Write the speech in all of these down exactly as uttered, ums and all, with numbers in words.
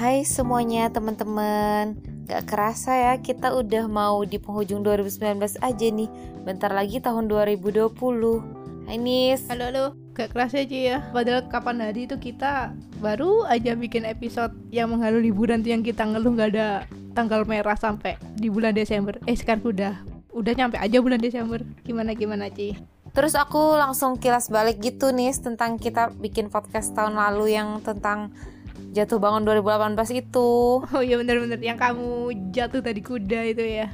Hai semuanya teman-teman, gak kerasa ya kita udah mau di penghujung dua ribu sembilan belas aja nih. Bentar lagi tahun dua ribu dua puluh. Hai Nis. Halo halo, gak kerasa aja ya. Padahal kapan hari itu kita baru aja bikin episode yang menghalu liburan tuh, yang kita ngeluh gak ada tanggal merah sampai di bulan Desember. Eh sekarang udah, udah nyampe aja bulan Desember. Gimana-gimana Ci? Terus aku langsung kilas balik gitu Nis, tentang kita bikin podcast tahun lalu yang tentang jatuh bangun dua ribu delapan belas itu. Oh iya benar-benar yang kamu jatuh tadi kuda itu ya.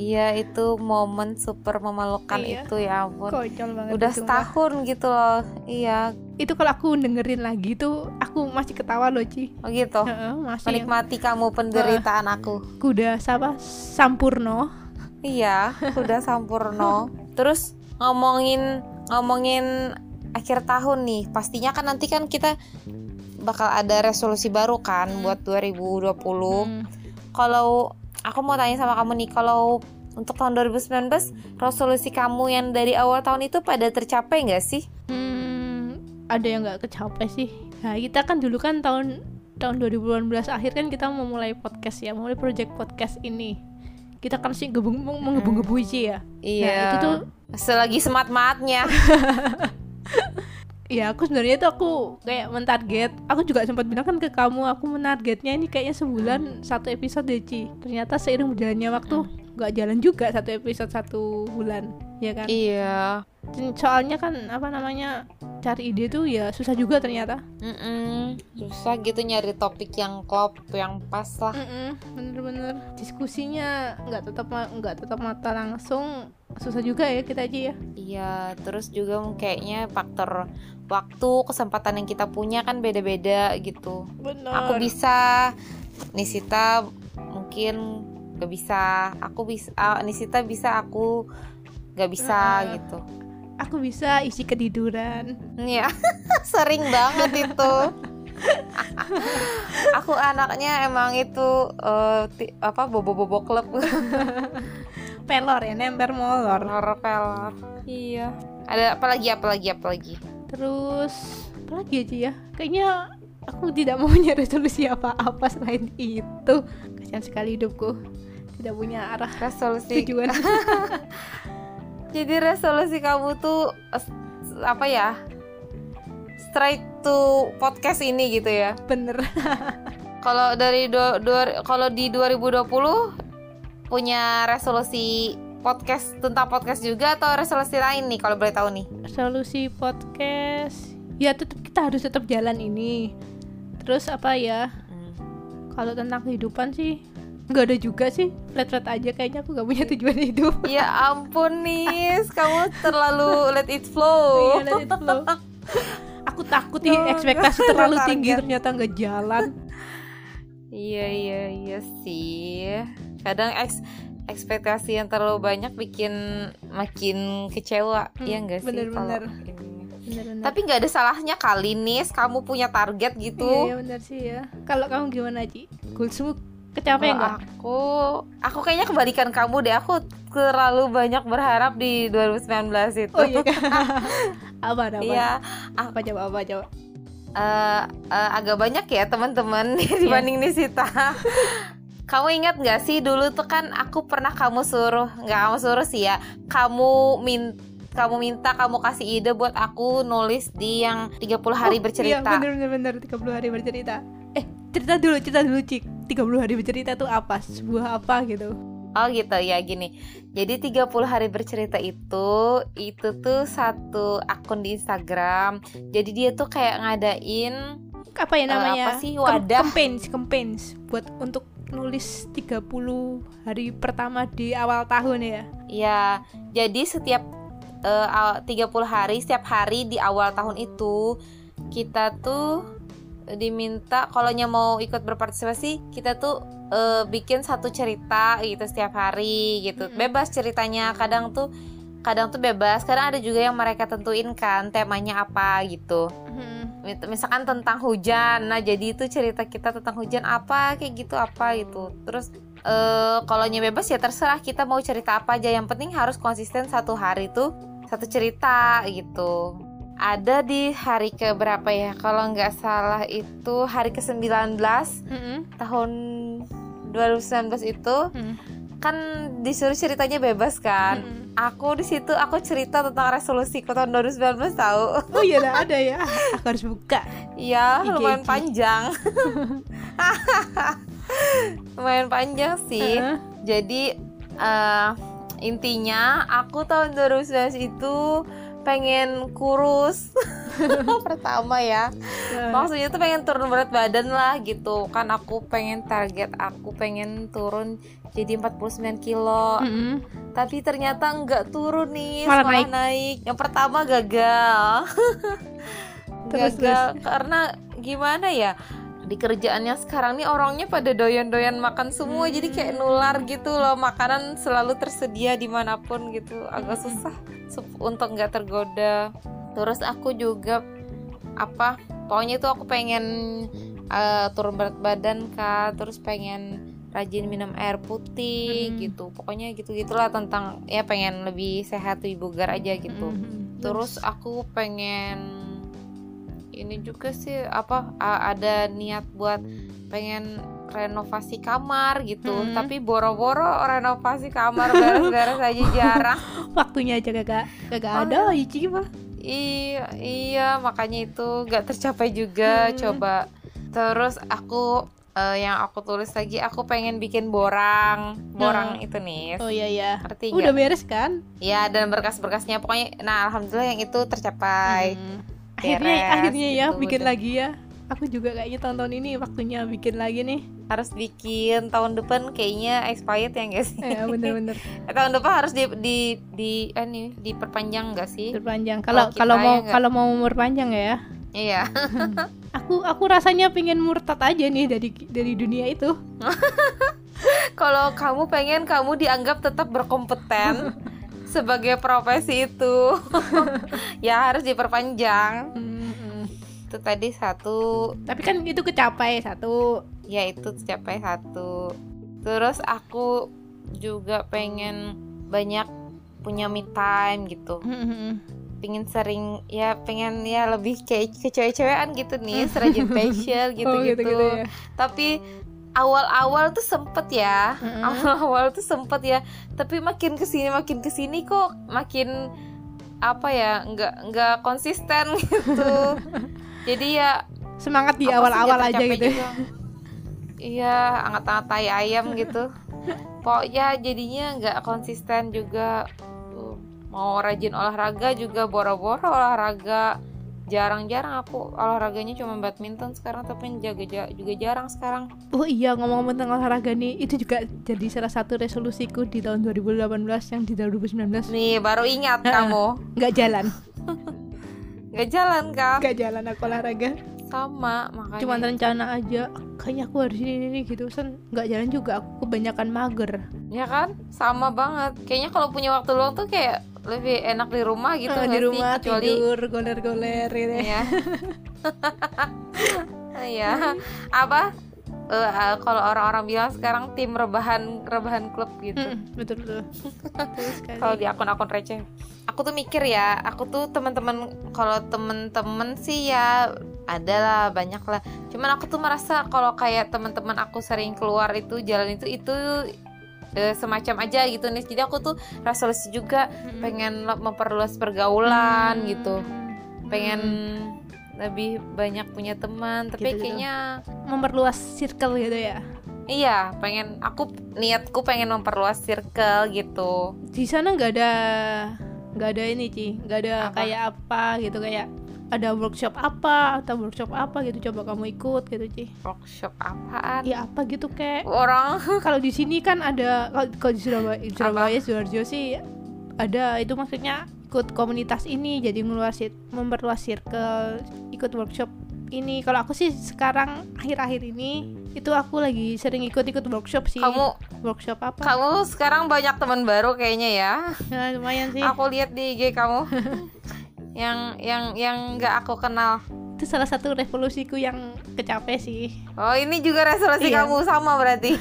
Iya itu momen super memalukan iya. Itu ya ampun. Kocol banget. Udah itu, setahun mah. Gitu loh. Iya. Itu kalau aku dengerin lagi tuh aku masih ketawa loh Ci. Oh gitu. Heeh, masih. Menikmati ya. Kamu penderitaan uh, aku. Kuda siapa? Sampurno. Iya, kuda Sampurno. Terus ngomongin ngomongin akhir tahun nih. Pastinya kan nanti kan kita bakal ada resolusi baru kan hmm. buat dua ribu dua puluh. Hmm. Kalau aku mau tanya sama kamu nih, kalau untuk tahun dua ribu sembilan belas resolusi kamu yang dari awal tahun itu pada tercapai enggak sih? Hmm, ada yang enggak tercapai sih. Nah, kita kan dulu kan tahun tahun dua ribu delapan belas akhir kan kita memulai podcast ya, memulai project podcast ini. Kita kan sih gebung menggebu-gebu sih ya. Iya. Nah, itu tuh selagi semat-matnya. Ya aku sebenarnya tuh aku kayak mentarget. Aku juga sempat bilang kan ke kamu, aku menargetnya ini kayaknya sebulan satu episode deh Ci. Ternyata seiring berjalannya waktu gak jalan juga satu episode satu bulan. Ya kan? Iya. Soalnya kan apa namanya, cari ide tuh ya susah juga ternyata. Mm-mm. Susah gitu nyari topik yang klop, yang pas lah. Mm-mm. Bener-bener diskusinya gak tetap gak tetap mata langsung. Susah juga ya kita aja ya. Iya, terus juga kayaknya faktor waktu, kesempatan yang kita punya kan beda-beda gitu. Bener. Aku bisa, Nisita mungkin gak bisa. Aku bisa, uh, Nisita bisa, aku gak bisa uh, gitu. Aku bisa isi ketiduran. Iya, sering banget itu. Aku anaknya emang itu uh, ti- apa bobo-bobo klub. Pelor ya, nemper molor. Horor pelor. Iya. Ada apa lagi, apa lagi, apa lagi? Terus apa lagi aja ya? Kayaknya aku tidak mau nyari resolusi apa-apa selain itu. Kasihan sekali hidupku. Tidak punya arah resolusi. Tujuan. Jadi resolusi kamu tuh apa ya? Straight to podcast ini gitu ya. Bener. Kalau dari do, do, kalau di dua ribu dua puluh punya resolusi podcast tentang podcast juga atau resolusi lain nih kalau boleh tahu nih? Resolusi podcast ya tetap kita harus tetap jalan ini. Terus apa ya? Hmm. Kalau tentang kehidupan sih nggak ada juga sih, flat-flat aja kayaknya, aku nggak punya tujuan hidup. Ya ampun Nis, kamu terlalu let it flow. Iya, let it flow. Aku takut nih oh, ekspektasi God. Terlalu tinggi ternyata nggak jalan. Iya iya iya sih. Kadang eks, ekspektasi yang terlalu banyak bikin makin kecewa, hmm, ya nggak sih? Bener-bener. Bener-bener. Tapi nggak ada salahnya kali Nis, kamu punya target gitu. Iya, iya bener sih ya. Kalau kamu gimana Ci? Goalsmu kecapai nggak? Aku, aku kayaknya kebalikan kamu deh. Aku terlalu banyak berharap di dua ribu sembilan belas itu. Oh iya. Apa apa? Iya. Apa coba apa coba? Uh, uh, agak banyak ya teman-teman dibanding yeah. Nisita. Kamu ingat gak sih dulu tuh kan aku pernah kamu suruh, gak kamu suruh sih ya, kamu min, kamu minta, kamu kasih ide buat aku nulis di yang tiga puluh hari oh, bercerita. Iya bener-bener tiga puluh hari bercerita. Eh cerita dulu, cerita dulu Cik, tiga puluh hari bercerita tuh apa? Sebuah apa gitu? Oh gitu ya gini. Jadi tiga puluh hari bercerita itu Itu tuh satu akun di Instagram. Jadi dia tuh kayak ngadain apa ya namanya? Uh, apa sih wadah? Campaigns, campaigns buat untuk nulis tiga puluh hari pertama di awal tahun ya. Iya. Jadi setiap uh, tiga puluh hari setiap hari di awal tahun itu kita tuh diminta kalau nya mau ikut berpartisipasi, kita tuh uh, bikin satu cerita gitu setiap hari gitu. Mm-hmm. Bebas ceritanya, kadang tuh kadang tuh bebas, kadang ada juga yang mereka tentuin kan temanya apa gitu. Mm-hmm. Misalkan tentang hujan, nah jadi itu cerita kita tentang hujan apa kayak gitu apa gitu. Terus uh, kalau nya bebas ya terserah kita mau cerita apa aja, yang penting harus konsisten satu hari tuh satu cerita gitu. ada di hari keberapa ya, kalau nggak salah itu hari kesembilan belas mm-hmm. tahun dua ribu sembilan belas itu mm-hmm. kan disuruh ceritanya bebas kan. Mm-hmm. Aku di situ aku cerita tentang resolusi tahun dua ribu sembilan belas tahu. Oh iya lah, ada ya. Aku harus buka. Iya, lumayan panjang. Lumayan panjang sih. Uh-huh. Jadi uh, intinya aku tahun dua ribu sembilan belas itu pengen kurus pertama ya, maksudnya tuh pengen turun berat badan lah gitu kan. Aku pengen target aku pengen turun jadi empat puluh sembilan kilo mm-hmm. tapi ternyata nggak turun nih, malah naik. naik yang pertama gagal terus, gagal terus. Karena gimana ya, di kerjaannya sekarang nih orangnya pada doyan-doyan makan semua hmm. jadi kayak nular gitu loh, makanan selalu tersedia dimanapun gitu, agak susah untuk nggak tergoda. Terus aku juga apa pokoknya itu aku pengen uh, turun berat badan kak, terus pengen rajin minum air putih hmm. gitu, pokoknya gitu-gitulah tentang ya pengen lebih sehat, lebih bugar aja gitu. hmm. Terus aku pengen ini juga sih apa ada niat buat pengen renovasi kamar gitu, hmm. tapi boro-boro renovasi kamar beres-beres aja jarang. Waktunya aja kagak kagak oh, ada lah Ici mah. Iya iya makanya itu nggak tercapai juga. hmm. Coba terus aku uh, yang aku tulis lagi aku pengen bikin borang borang nah. Itu nih. Oh iya iya. Artinya udah beres kan? Iya, dan berkas-berkasnya pokoknya. Nah alhamdulillah yang itu tercapai. Hmm. Akhirnya, beres, akhirnya ya gitu, bikin betul. Lagi ya. Aku juga kayaknya tahun-tahun ini waktunya bikin lagi nih. Harus bikin tahun depan kayaknya expired ya nggak sih? Ya bener-bener. Tahun depan harus di di di eh, nih, diperpanjang nggak sih? Diperpanjang. Kalau kalau mau ya kalau mau memperpanjang ya. Iya. aku aku rasanya pengen murtad aja nih dari dari dunia itu. Kalau kamu pengen kamu dianggap tetap berkompeten. Sebagai profesi itu ya harus diperpanjang. Mm-hmm. Itu tadi satu. Tapi kan itu kecapai satu. Ya itu tercapai satu. Terus aku juga pengen banyak punya me time gitu. Mm-hmm. Pengen sering ya pengen ya lebih kayak ke cewek-cewekan gitu nih, rajin facial gitu-gitu. Oh, gitu-gitu ya. Tapi awal-awal tuh sempet ya, mm-hmm. awal-awal tuh sempet ya, tapi makin kesini makin kesini kok makin apa ya, nggak nggak konsisten gitu. Jadi ya semangat di awal-awal aja gitu. Iya, angkat-angkat tai ayam gitu. Pokoknya jadinya nggak konsisten juga. Mau rajin olahraga juga boro-boro olahraga. Jarang-jarang aku olahraganya cuma badminton sekarang, tapi jaga juga jarang sekarang. Oh iya, ngomong-ngomong tentang olahraga nih, itu juga jadi salah satu resolusiku di tahun dua ribu delapan belas yang di tahun dua ribu sembilan belas. Nih, baru ingat kamu. Nggak jalan. Nggak jalan, Kak. Nggak jalan aku olahraga. Sama, makanya. Cuma rencana aja, kayaknya aku harus ini-ini gitu. Sen, nggak jalan juga, aku kebanyakan mager. Ya kan? Sama banget. Kayaknya kalau punya waktu luang tuh kayak lebih enak di rumah gitu, oh, di rumah sih? Kecuali tidur goler-goler gitu ya. Ya apa uh, kalau orang-orang bilang sekarang tim rebahan rebahan klub gitu. Mm, betul betul. Kalau di akun-akun receh aku tuh mikir ya, aku tuh teman-teman kalau teman-teman sih ya adalah banyak lah, cuman aku tuh merasa kalau kayak teman-teman aku sering keluar itu jalan itu itu semacam aja gitu nih. Jadi aku tuh resolusi juga hmm. pengen memperluas pergaulan hmm. gitu, pengen hmm. lebih banyak punya teman, tapi gitu, kayaknya gitu. Memperluas circle gitu ya. Iya, pengen aku niatku pengen memperluas circle gitu. Di sana nggak ada nggak ada ini Ci, nggak ada apa? Kayak apa gitu, kayak ada workshop apa atau workshop apa gitu, coba kamu ikut gitu Ci. Workshop apaan? Ya apa gitu kayak orang. Kalau di sini kan ada, kalau di Surabaya, Surabaya Sidoarjo sih ada itu, maksudnya ikut komunitas ini jadi ngeluasin memperluas circle, ikut workshop ini. Kalau aku sih sekarang akhir-akhir ini itu aku lagi sering ikut-ikut workshop sih. Kamu workshop apa? Kamu sekarang banyak teman baru kayaknya ya. Nah, lumayan sih. Aku lihat di I G kamu. yang yang yang nggak aku kenal. Itu salah satu resolusiku yang kecapai sih. Oh ini juga resolusi iya. Kamu sama berarti.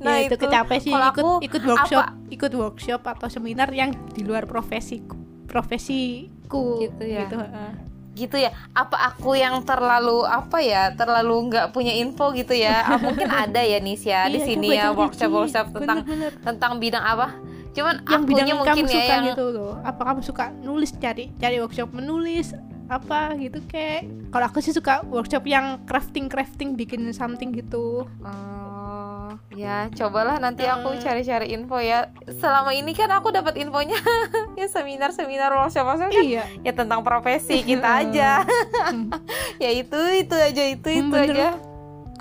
Nah ya, itu, itu kecapai sih, ikut ikut workshop apa? Ikut workshop atau seminar yang di luar profesi profesi aku gitu ya. Gitu, uh. gitu ya. Apa aku yang terlalu apa ya? Terlalu nggak punya info gitu ya? Ah, mungkin ada ya Nisya di iya, sini ya workshop-workshop tentang bener, bener. tentang bidang apa? Cuman yang bidang mungkin kamu ya, suka yang... gitu loh. Apa kamu suka nulis, cari cari workshop menulis apa gitu kayak. Kalau aku sih suka workshop yang crafting-crafting, bikin something gitu. Uh, ya, cobalah nanti aku cari-cari info ya. Selama ini kan aku dapat infonya ya seminar-seminar workshop-workshop kan iya. ya tentang profesi kita aja. ya itu itu aja itu itu Bener. aja.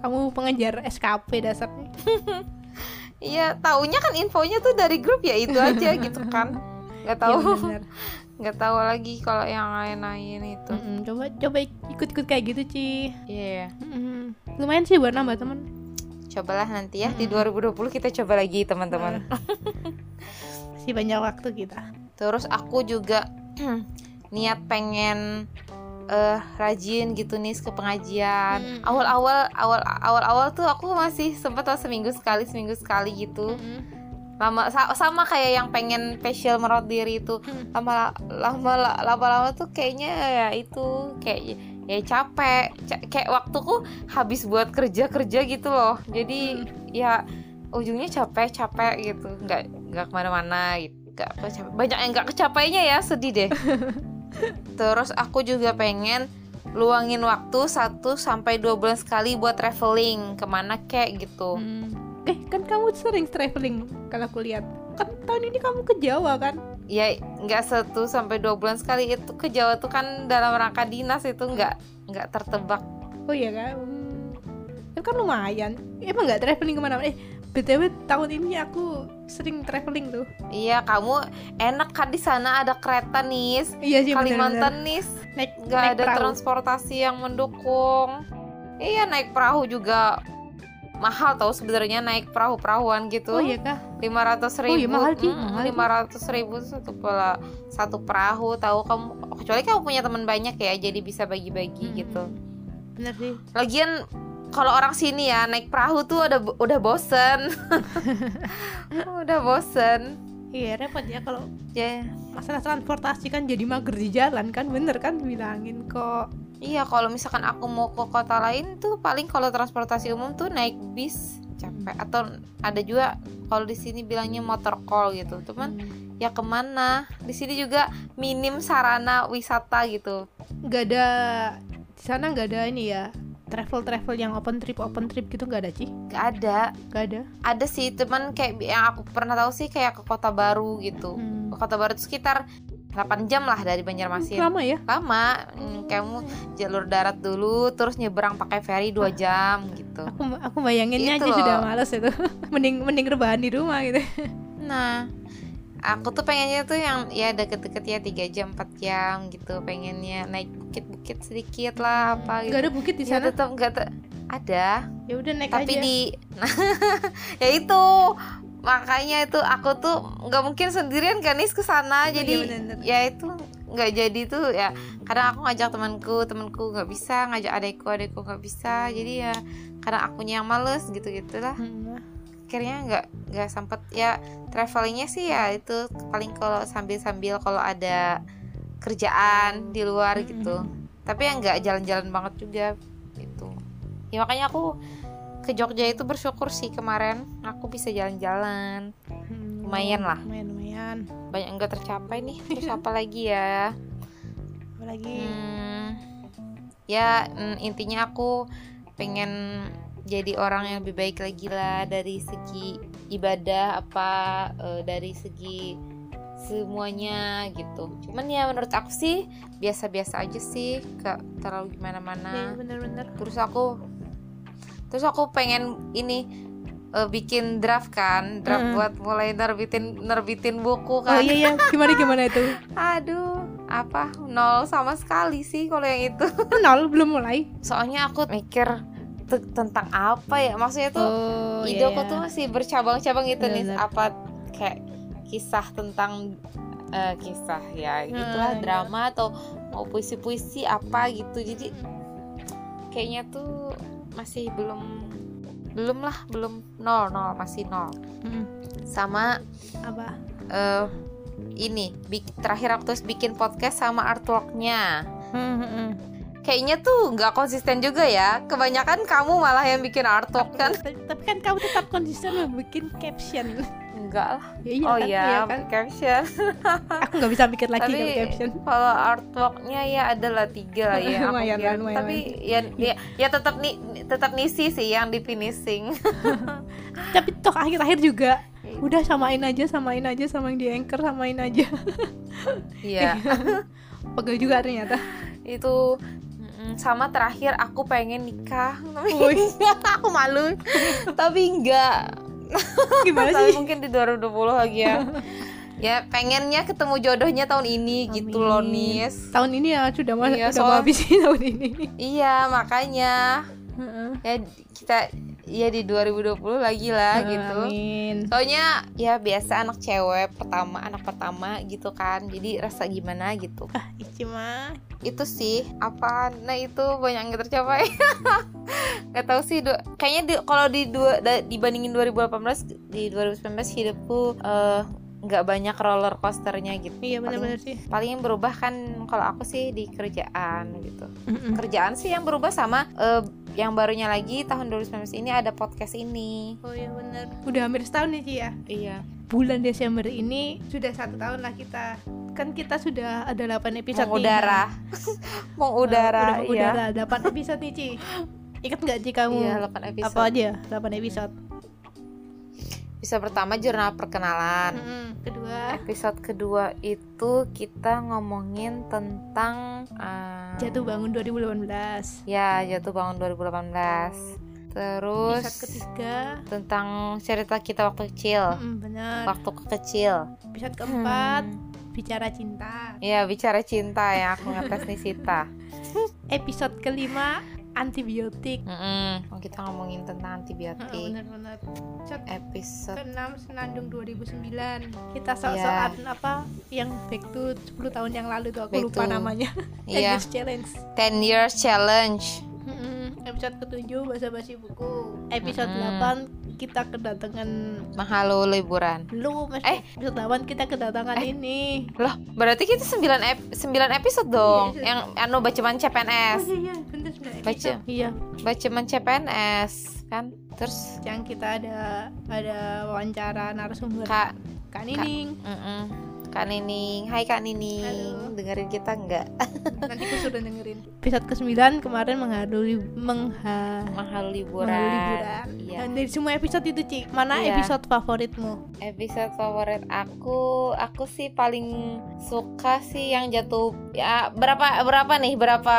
Kamu pengejar S K P dasarnya. Iya, taunya kan infonya tuh dari grup ya itu aja gitu kan. Gak tahu. Ya, nggak tahu lagi kalau yang lain-lain itu. Mm-mm, coba coba ikut-ikut kayak gitu Ci. Iya. Yeah. Lumayan sih buat nambah teman. Cobalah nanti ya mm. di dua ribu dua puluh kita coba lagi teman-teman. Masih banyak waktu kita. Terus aku juga niat pengen uh, rajin gitu nih ke pengajian. Mm. Awal-awal awal awal-awal tuh aku masih sempat tuh seminggu sekali seminggu sekali gitu. Mm-hmm. Lama sama kayak yang pengen facial merawat diri itu lama lama lama lama tuh kayaknya ya itu kayak ya capek C- kayak waktuku habis buat kerja kerja gitu loh, jadi ya ujungnya capek capek gitu, nggak nggak kemana-mana gitu, nggak capek, banyak yang nggak kecapainya ya, sedih deh. Terus aku juga pengen luangin waktu satu sampai dua bulan sekali buat traveling kemana kayak gitu. hmm. Eh, kan kamu sering traveling kalau aku lihat. Kan tahun ini kamu ke Jawa kan? Ya, enggak satu sampai dua bulan sekali itu ke Jawa tuh kan dalam rangka dinas, itu enggak enggak tertebak. Oh iya kan? Hmm. Kan lumayan. Emang enggak traveling kemana mana Eh, B T W tahun ini aku sering traveling tuh. Iya, kamu enak kan di sana ada kereta Nis. Iya sih, Kalimantan bener-bener. Nis. Naik, enggak naik ada perahu. Transportasi yang mendukung. Iya, naik perahu juga. Mahal tau sebenarnya naik perahu-perahuan gitu. Oh iya kah? lima ratus ribu. Oh iya mahal sih. Hmm, lima ratus ribu satu pola satu perahu tahu kamu, kecuali kamu punya teman banyak ya, jadi bisa bagi-bagi hmm. gitu. Bener sih. Lagian kalau orang sini ya naik perahu tuh udah udah bosen. Udah bosen. Iya repot ya kalau yeah. masalah transportasi kan, jadi mager di jalan kan, bener kan bilangin kok. Iya, kalau misalkan aku mau ke kota lain tuh paling kalau transportasi umum tuh naik bis, capek. Atau ada juga kalau di sini bilangnya motor call gitu. Cuman hmm. ya kemana? Di sini juga minim sarana wisata gitu. Nggak ada di sana, nggak ada ini ya. Travel-travel yang open trip open trip gitu nggak ada Ci? Nggak ada. Nggak ada. Ada sih, cuman kayak yang aku pernah tahu sih kayak ke Kota Baru gitu. Hmm. Kota Baru itu sekitar delapan jam lah dari Banjarmasin. Lama ya? Lama. Kamu jalur darat dulu, terus nyeberang pakai ferry dua jam gitu. Aku aku bayanginnya gitu aja loh. Sudah males itu. Mending mending rebahan di rumah gitu. Nah, aku tuh pengennya tuh yang ya deket-deket ya tiga jam, empat jam gitu. Pengennya naik bukit-bukit sedikit lah apa gitu. Gak ada bukit di sana? Ya tetap gak te- ada. Ya udah naik Tapi aja. Tapi di ya itu. Makanya itu aku tuh nggak mungkin sendirian kan Nis kesana, jadi bener-bener. Ya itu nggak jadi tuh ya, kadang aku ngajak temanku temanku nggak bisa, ngajak adekku adekku nggak bisa, jadi ya kadang akunya yang males gitu gitulah. hmm. Akhirnya nggak nggak sempet ya travelingnya sih ya itu paling kalau sambil sambil kalau ada kerjaan di luar hmm. gitu, tapi yang nggak jalan-jalan banget juga gitu ya. Makanya aku ke Jogja itu bersyukur sih kemarin aku bisa jalan-jalan. hmm, lumayan lah lumayan lumayan banyak nggak tercapai nih. Terus apa lagi ya apa lagi hmm, ya mm, intinya aku pengen jadi orang yang lebih baik lagi lah, dari segi ibadah apa e, dari segi semuanya gitu. Cuman ya menurut aku sih biasa-biasa aja sih, gak terlalu gimana-mana ya, bener-bener. Terus aku Terus aku pengen ini uh, bikin draft kan, draft hmm. buat mulai nerbitin nerbitin buku kan. Oh iya iya, gimana gimana itu? Aduh, apa? Nol sama sekali sih kalau yang itu. Nol belum mulai. Soalnya aku mikir t- tentang apa ya? Maksudnya tuh oh, ide iya, aku iya. tuh masih bercabang-cabang gitu nih, apa kayak kisah tentang uh, kisah ya, gitulah hmm, drama iya. atau mau puisi-puisi apa gitu. Jadi kayaknya tuh masih belum belum lah belum nol nol masih nol. hmm. Sama apa uh, ini bik, terakhir aku terus bikin podcast sama artworknya. Hmm, kayaknya tuh nggak konsisten juga ya. Kebanyakan kamu malah yang bikin artwork kan. Tapi kan kamu tetap konsisten loh bikin caption. Enggak lah. Ya, iya, oh kan, ya, iya kan? Caption. Aku nggak bisa bikin lagi kalau caption. Kalau artworknya ya adalah tiga lah ya. Lumayan, biar, lumayan, tapi lumayan. ya ya, ya tetap nih tetap nisi sih yang di finishing. Tapi toh akhir-akhir juga. Udah samain aja, samain aja sama yang di anchor, samain aja. Iya. Pegel juga ternyata. Itu sama terakhir aku pengen nikah tapi aku malu tapi enggak gimana sih mungkin di dua ribu dua puluh lagi ya ya pengennya ketemu jodohnya tahun ini. Amin. Gitu loh Nis, tahun ini ya sudah mau iya, sudah so, mau habisin tahun ini. Iya makanya uh-uh. ya kita ya di dua ribu dua puluh lagi lah. Amin. Gitu soalnya ya biasa anak cewek pertama anak pertama gitu kan jadi rasa gimana gitu ah cuma itu sih apa nah itu banyak yang tercapai. Nggak tahu sih du- kayaknya di, kalau di dua da- dibandingin dua ribu delapan belas di dua ribu sembilan belas hidupku uh, nggak banyak roller coasternya gitu. Iya benar-benar sih. Paling yang berubah kan kalau aku sih di kerjaan gitu. Mm-mm. Kerjaan sih yang berubah sama uh, yang barunya lagi tahun dua ribu sembilan belas ini ada podcast ini. Oh iya benar. Udah hampir setahun nih ya. Iya. Bulan Desember ini sudah satu tahun lah kita. Kan kita sudah ada delapan episode. Mengudara. Mengudara. Uh, mengudara. Iya. delapan episode nih Ci. Ingat nggak Ci kamu? Iya delapan episode. Apa aja? delapan episode. Bisa pertama jurnal perkenalan. Hmm, kedua. Episode kedua itu kita ngomongin tentang uh, jatuh bangun dua ribu delapan belas. Ya, jatuh bangun dua ribu delapan belas. Terus episode ketiga tentang cerita kita waktu kecil. Hmm, benar. Waktu kecil. Episode keempat hmm. bicara cinta. Iya, bicara cinta yang aku ngetes nih Sita. Episode kelima antibiotik. Mm-mm. Kita ngomongin tentang antibiotik. Oh, benar-benar. Episode keenam Senandung dua ribu sembilan. Kita sok-sokan yeah. apa yang back to sepuluh tahun yang lalu tuh aku back lupa to... namanya. Yeah. ten years challenge. ten years challenge. Mm-mm. Episode ketujuh basa-basi buku. Episode mm-mm. delapan kita kedatangan Mahalo liburan. Lu eh episode delapan kita kedatangan eh. ini. Loh, berarti kita sembilan ep- sembilan episode dong. Yeah, yang anu bacaan C P N S. Oh, iya, iya. baca iya baca men C P N S kan terus yang kita ada ada wawancara narasumber Kak Kak Nining Kak, Kak Nining hai Kak Nining. Halo. Dengerin kita enggak nanti aku sudah dengerin episode kesembilan kemarin menghalu mengha mahal liburan, mahal liburan. Iya. Dan dari semua episode itu Ci mana iya. episode favoritmu? Episode favorit aku aku sih paling suka sih yang jatuh ya berapa berapa nih berapa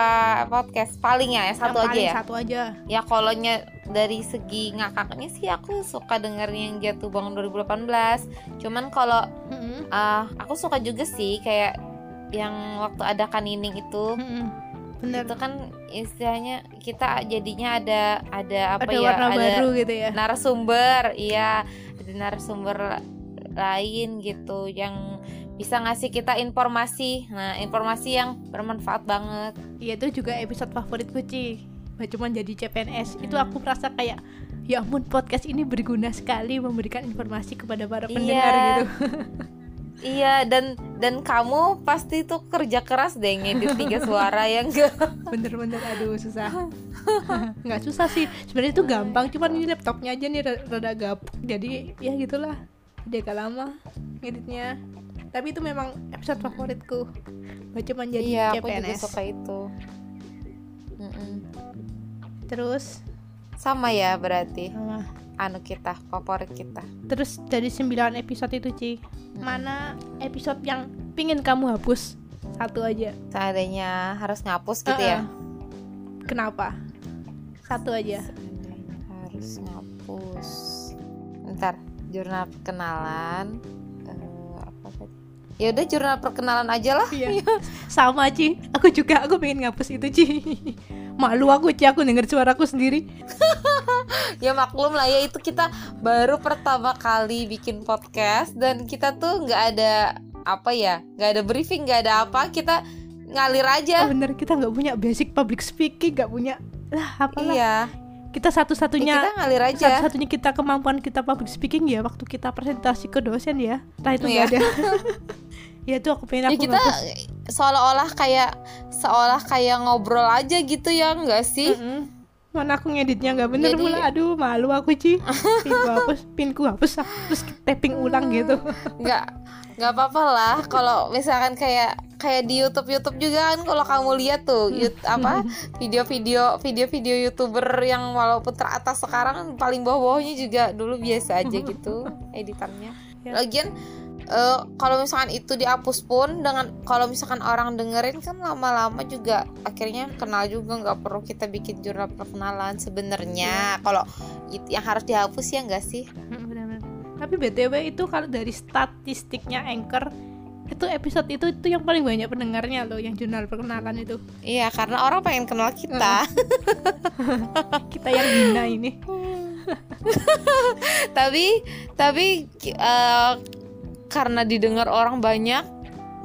podcast palingnya ya satu yang aja paling ya satu aja ya kolonya dari segi ngakaknya sih aku suka dengerin yang jatuh bangun dua ribu delapan belas cuman kalau mm-hmm. uh, aku suka juga sih kayak yang waktu ada Kanining itu mm-hmm. Bener. Itu kan istilahnya kita jadinya ada ada apa ada ya warna ada baru gitu ya narasumber iya ada narasumber lain gitu yang bisa ngasih kita informasi, nah informasi yang bermanfaat banget. Iya itu juga episode favoritku Ci, cuman jadi C P N S hmm. itu aku merasa kayak ya ampun podcast ini berguna sekali memberikan informasi kepada para iya. pendengar gitu. Iya dan dan kamu pasti tuh kerja keras deh ngedit tiga suara yang enggak bener-bener aduh susah. Nggak susah sih sebenarnya itu gampang cuman ini laptopnya aja nih rada gabuk jadi ya gitulah dia agak lama ngeditnya. Tapi itu memang episode favoritku. Baca menjadi iya, C P N S. Iya, aku juga suka itu. Mm-mm. Terus sama ya berarti. Sama. Anu kita, favorit kita. Terus dari sembilan episode itu, Ci, mm. mana episode yang pingin kamu hapus? Satu aja. Seandainya harus ngapus gitu uh-uh. ya. Kenapa? Satu aja. Seandainya harus ngapus. Bentar, jurnal perkenalan. Ya udah jurnal perkenalan aja lah. Iya. Sama Ci, aku juga aku pengen ngapus itu Ci. Malu aku Ci, aku denger suaraku sendiri. Ya maklum lah ya itu kita baru pertama kali bikin podcast dan kita tuh nggak ada apa ya, nggak ada briefing, nggak ada apa, kita ngalir aja. Oh, bener kita nggak punya basic public speaking, nggak punya lah apalah. Iya. Kita satu-satunya ya, kita ngalir aja. Satu-satunya kita kemampuan kita public speaking ya waktu kita presentasi ke dosen ya. Nah itu enggak ya. Ada. Ya tuh aku pengen aku ya, kita bagus. Seolah-olah kayak seolah kayak ngobrol aja gitu ya, enggak sih? Mm-hmm. Mana aku ngeditnya enggak bener. Jadi... pula. Aduh, malu aku, Ci. Pinku hapus, pinku hapus, terus taping ulang gitu. Enggak. Enggak apa-apa lah kalau misalkan kayak kayak di YouTube-YouTube juga kan, kalau kamu lihat tuh YouTube, apa video-video video-video YouTuber yang walaupun teratas sekarang, paling bawah-bawahnya juga dulu biasa aja gitu editannya. Lagian Uh, kalau misalkan itu dihapus pun, dengan kalau misalkan orang dengerin kan lama-lama juga akhirnya kenal juga, nggak perlu kita bikin jurnal perkenalan sebenarnya. Yeah. Kalau yang harus dihapus ya nggak sih? Benar-benar. Tapi B T W itu kalau dari statistiknya Anchor itu episode itu itu yang paling banyak pendengarnya loh, yang jurnal perkenalan itu. Iya, karena orang pengen kenal kita. Kita yang hina ini. Tapi tapi uh, karena didengar orang banyak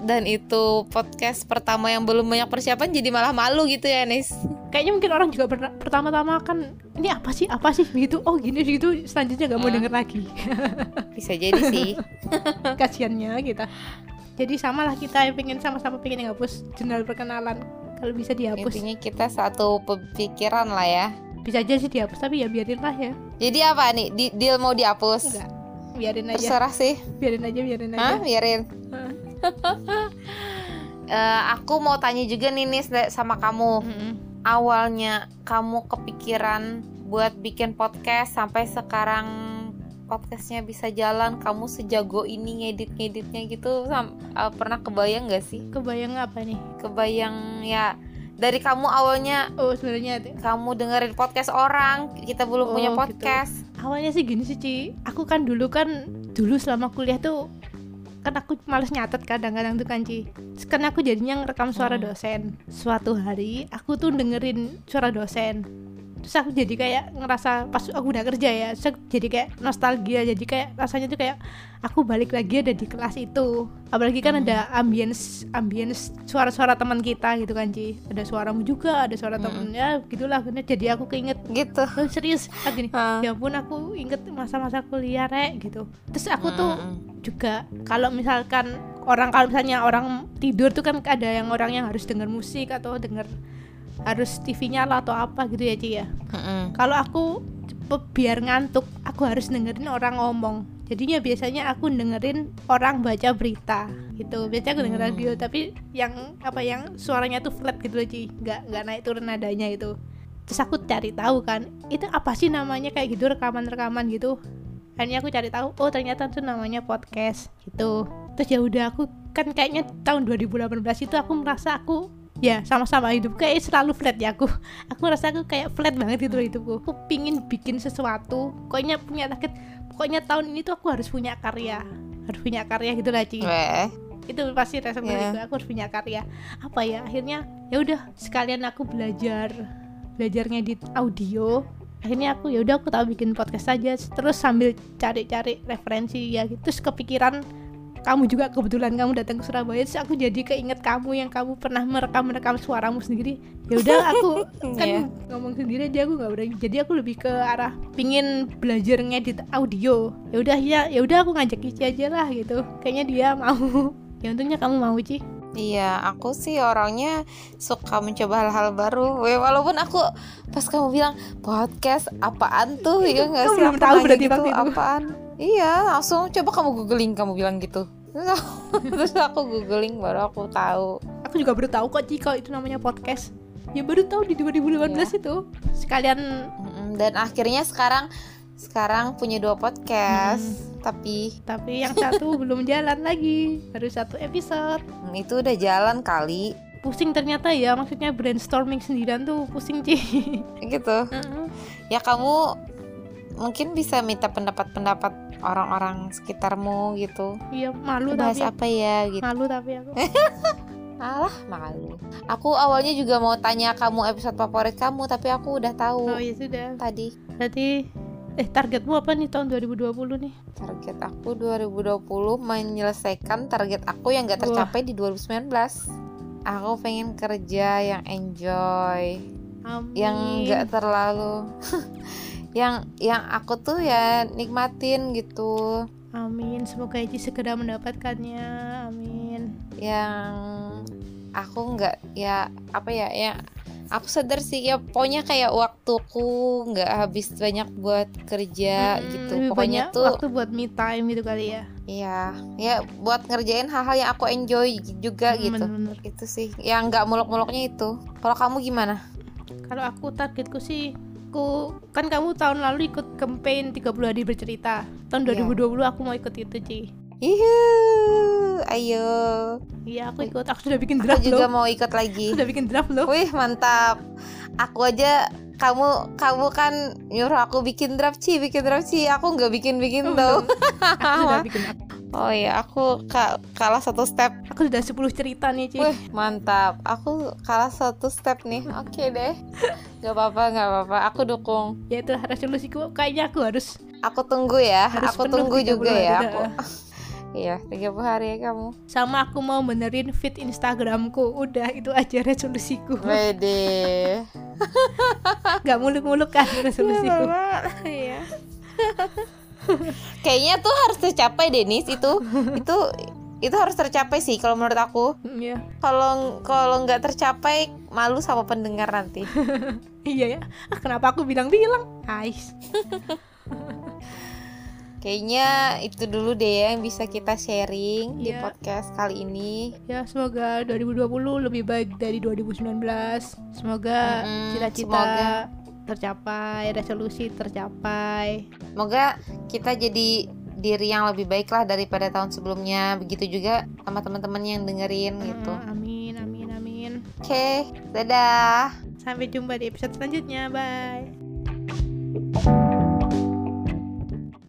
dan itu podcast pertama yang belum banyak persiapan, jadi malah malu gitu ya, Nis. Kayaknya mungkin orang juga ber- pertama-tama kan ini apa sih apa sih gitu, oh gini gitu, selanjutnya nggak mau hmm. denger lagi. Bisa jadi sih. Kasiannya kita. Jadi samalah kita yang pengen sama-sama pengen ngapus jurnal perkenalan, kalau bisa dihapus. Intinya kita satu pemikiran lah ya. Bisa aja sih dihapus, tapi ya biarinlah ya. Jadi apa nih, di- deal mau dihapus? Enggak. Biarin aja. Terserah sih. Biarin aja, biarin aja. Hah, biarin. uh, aku mau tanya juga nih, Nis, sama kamu. Mm-hmm. Awalnya kamu kepikiran buat bikin podcast sampai sekarang podcastnya bisa jalan, kamu sejago ini ngedit-ngeditnya gitu, sam- uh, pernah kebayang nggak sih? Kebayang apa nih? Kebayang ya. Dari kamu awalnya, oh sebenarnya kamu dengerin podcast orang, kita belum oh, punya podcast. Gitu. Awalnya sih gini sih, Ci. Aku kan dulu kan dulu selama kuliah tuh kan aku malas nyatet kadang-kadang tuh kan, Ci. Terus kan aku jadinya ngerekam suara hmm. dosen. Suatu hari aku tuh dengerin suara dosen. Terus aku jadi kayak ngerasa pas aku udah kerja ya, terus jadi kayak nostalgia, jadi kayak rasanya tuh kayak aku balik lagi ada di kelas itu. Apalagi kan hmm. ada ambience ambience suara-suara teman kita gitu kan, Ci. Ada suaramu juga, ada suara hmm. temennya, gitulah. Jadi aku keinget gitu. Oh, serius, gini. Hmm. Ya ampun, aku inget masa-masa kuliah, Rek, gitu. Terus aku tuh hmm. juga kalau misalkan orang kalau misalnya orang tidur tuh kan ada yang orang yang harus denger musik atau denger harus T V-nya lah atau apa gitu ya, Ci ya. Mm-hmm. Kalau aku biar ngantuk, aku harus dengerin orang ngomong. Jadinya biasanya aku dengerin orang baca berita gitu. Biasanya aku denger mm. radio, tapi yang apa yang suaranya tuh flat gitu loh, Ci. Enggak enggak naik turun nadanya itu. Terus aku cari tahu kan, itu apa sih namanya kayak gitu, rekaman-rekaman gitu. Akhirnya aku cari tahu, oh ternyata itu namanya podcast gitu. Terus ya udah, aku kan kayaknya tahun dua ribu delapan belas itu aku merasa aku ya sama-sama hidup kayak selalu flat ya, aku aku rasa aku kayak flat banget gitu loh hidupku. Aku pingin bikin sesuatu, pokoknya punya target, pokoknya tahun ini tuh aku harus punya karya, harus punya karya gitu lah, Ci. Weh. Itu pasti resep yeah. gue, aku harus punya karya. Apa ya, akhirnya ya udah sekalian aku belajar belajar ngedit audio. Akhirnya aku ya udah aku tahu bikin podcast aja, terus sambil cari-cari referensi ya gitu. Terus kepikiran kamu juga, kebetulan kamu datang ke Surabaya, terus aku jadi keinget kamu yang kamu pernah merekam-rekam suaramu sendiri. Ya udah aku kan yeah. ngomong sendiri aja, aku nggak berani. Jadi aku lebih ke arah pingin belajar ngedit audio. Ya udah ya, ya udah aku ngajak Ici aja lah gitu. Kayaknya dia mau. Ya untungnya kamu mau, Ci. Iya, aku sih orangnya suka mencoba hal-hal baru. Walaupun aku pas kamu bilang podcast apaan tuh, ya nggak sih? Belum tahu berarti gitu, apaan. Iya, langsung coba kamu googling, kamu bilang gitu. Terus aku googling, baru aku tahu. Aku juga baru tahu kok, Ci, kalau itu namanya podcast. Ya baru tahu di dua ribu delapan belas iya. itu. Sekalian dan akhirnya sekarang sekarang punya dua podcast, hmm. tapi tapi yang satu belum jalan lagi, baru satu episode. Itu udah jalan kali. Pusing ternyata ya, maksudnya brainstorming sendirian tuh pusing, Ci. Gitu. Mm-hmm. Ya kamu mungkin bisa minta pendapat-pendapat orang-orang sekitarmu gitu. Iya, malu bahas tapi. Bahas apa ya gitu. Malu tapi aku. Alah, malu. Aku awalnya juga mau tanya kamu episode favorit kamu, tapi aku udah tahu. Oh, ya sudah. Tadi. Berarti eh targetmu apa nih tahun dua ribu dua puluh nih? Target aku dua ribu dua puluh menyelesaikan target aku yang enggak tercapai Wah. di dua ribu sembilan belas. Aku pengen kerja yang enjoy. Amin. Yang enggak terlalu yang yang aku tuh ya nikmatin gitu. Amin, semoga Ici segera mendapatkannya. Amin. yang aku nggak, ya apa ya, ya aku sadar sih ya, pokoknya kayak waktuku nggak habis banyak buat kerja hmm, gitu, pokoknya tuh waktu buat me time gitu kali ya. Iya, ya buat ngerjain hal-hal yang aku enjoy juga hmm, gitu. Bener-bener. Itu sih, yang nggak muluk-muluknya itu. Kalau kamu gimana? Kalau aku targetku sih, aku kan kamu tahun lalu ikut campaign tiga puluh hari bercerita. Tahun dua ribu dua puluh yeah. aku mau ikut itu sih. Yuhuu, ayo. Iya, aku ikut, aku sudah bikin draft loh. Aku juga loh. Mau ikut lagi. Sudah bikin draft loh. Wih, mantap. Aku aja, kamu kamu kan nyuruh aku bikin draft sih, bikin draft sih. Aku nggak bikin-bikin loh. Aku sudah bikin. Oh iya, aku ka- kalah satu step. Aku sudah sepuluh cerita nih, Ci. Wih, mantap. Aku kalah satu step nih. Oke okay deh. Gak apa-apa, gak apa-apa. Aku dukung. Ya itu resolusiku, kayaknya aku harus. Aku tunggu ya. Harus aku tunggu juga ya. Aku. Iya, tiga puluh hari ya kamu. Sama aku mau benerin feed Instagramku. Udah, itu aja resolusiku. Wede. Gak muluk-muluk kan resolusiku. Iya. Kayaknya tuh harus tercapai, Denis. Itu itu itu harus tercapai sih kalau menurut aku. Iya. Kalau kalau nggak tercapai, malu sama pendengar nanti. Iya ya. Ah, kenapa aku bilang-bilang? Ais. Kayaknya itu dulu deh yang bisa kita sharing yeah. di podcast kali ini. Ya, semoga dua ribu dua puluh lebih baik dari dua ribu sembilan belas. Semoga mm-hmm. cita-cita semoga. tercapai, resolusi tercapai. Semoga kita jadi diri yang lebih baik lah daripada tahun sebelumnya. Begitu juga sama teman-teman yang dengerin mm-hmm. gitu. Amin, amin, amin. Oke, okay, dadah. Sampai jumpa di episode selanjutnya. Bye.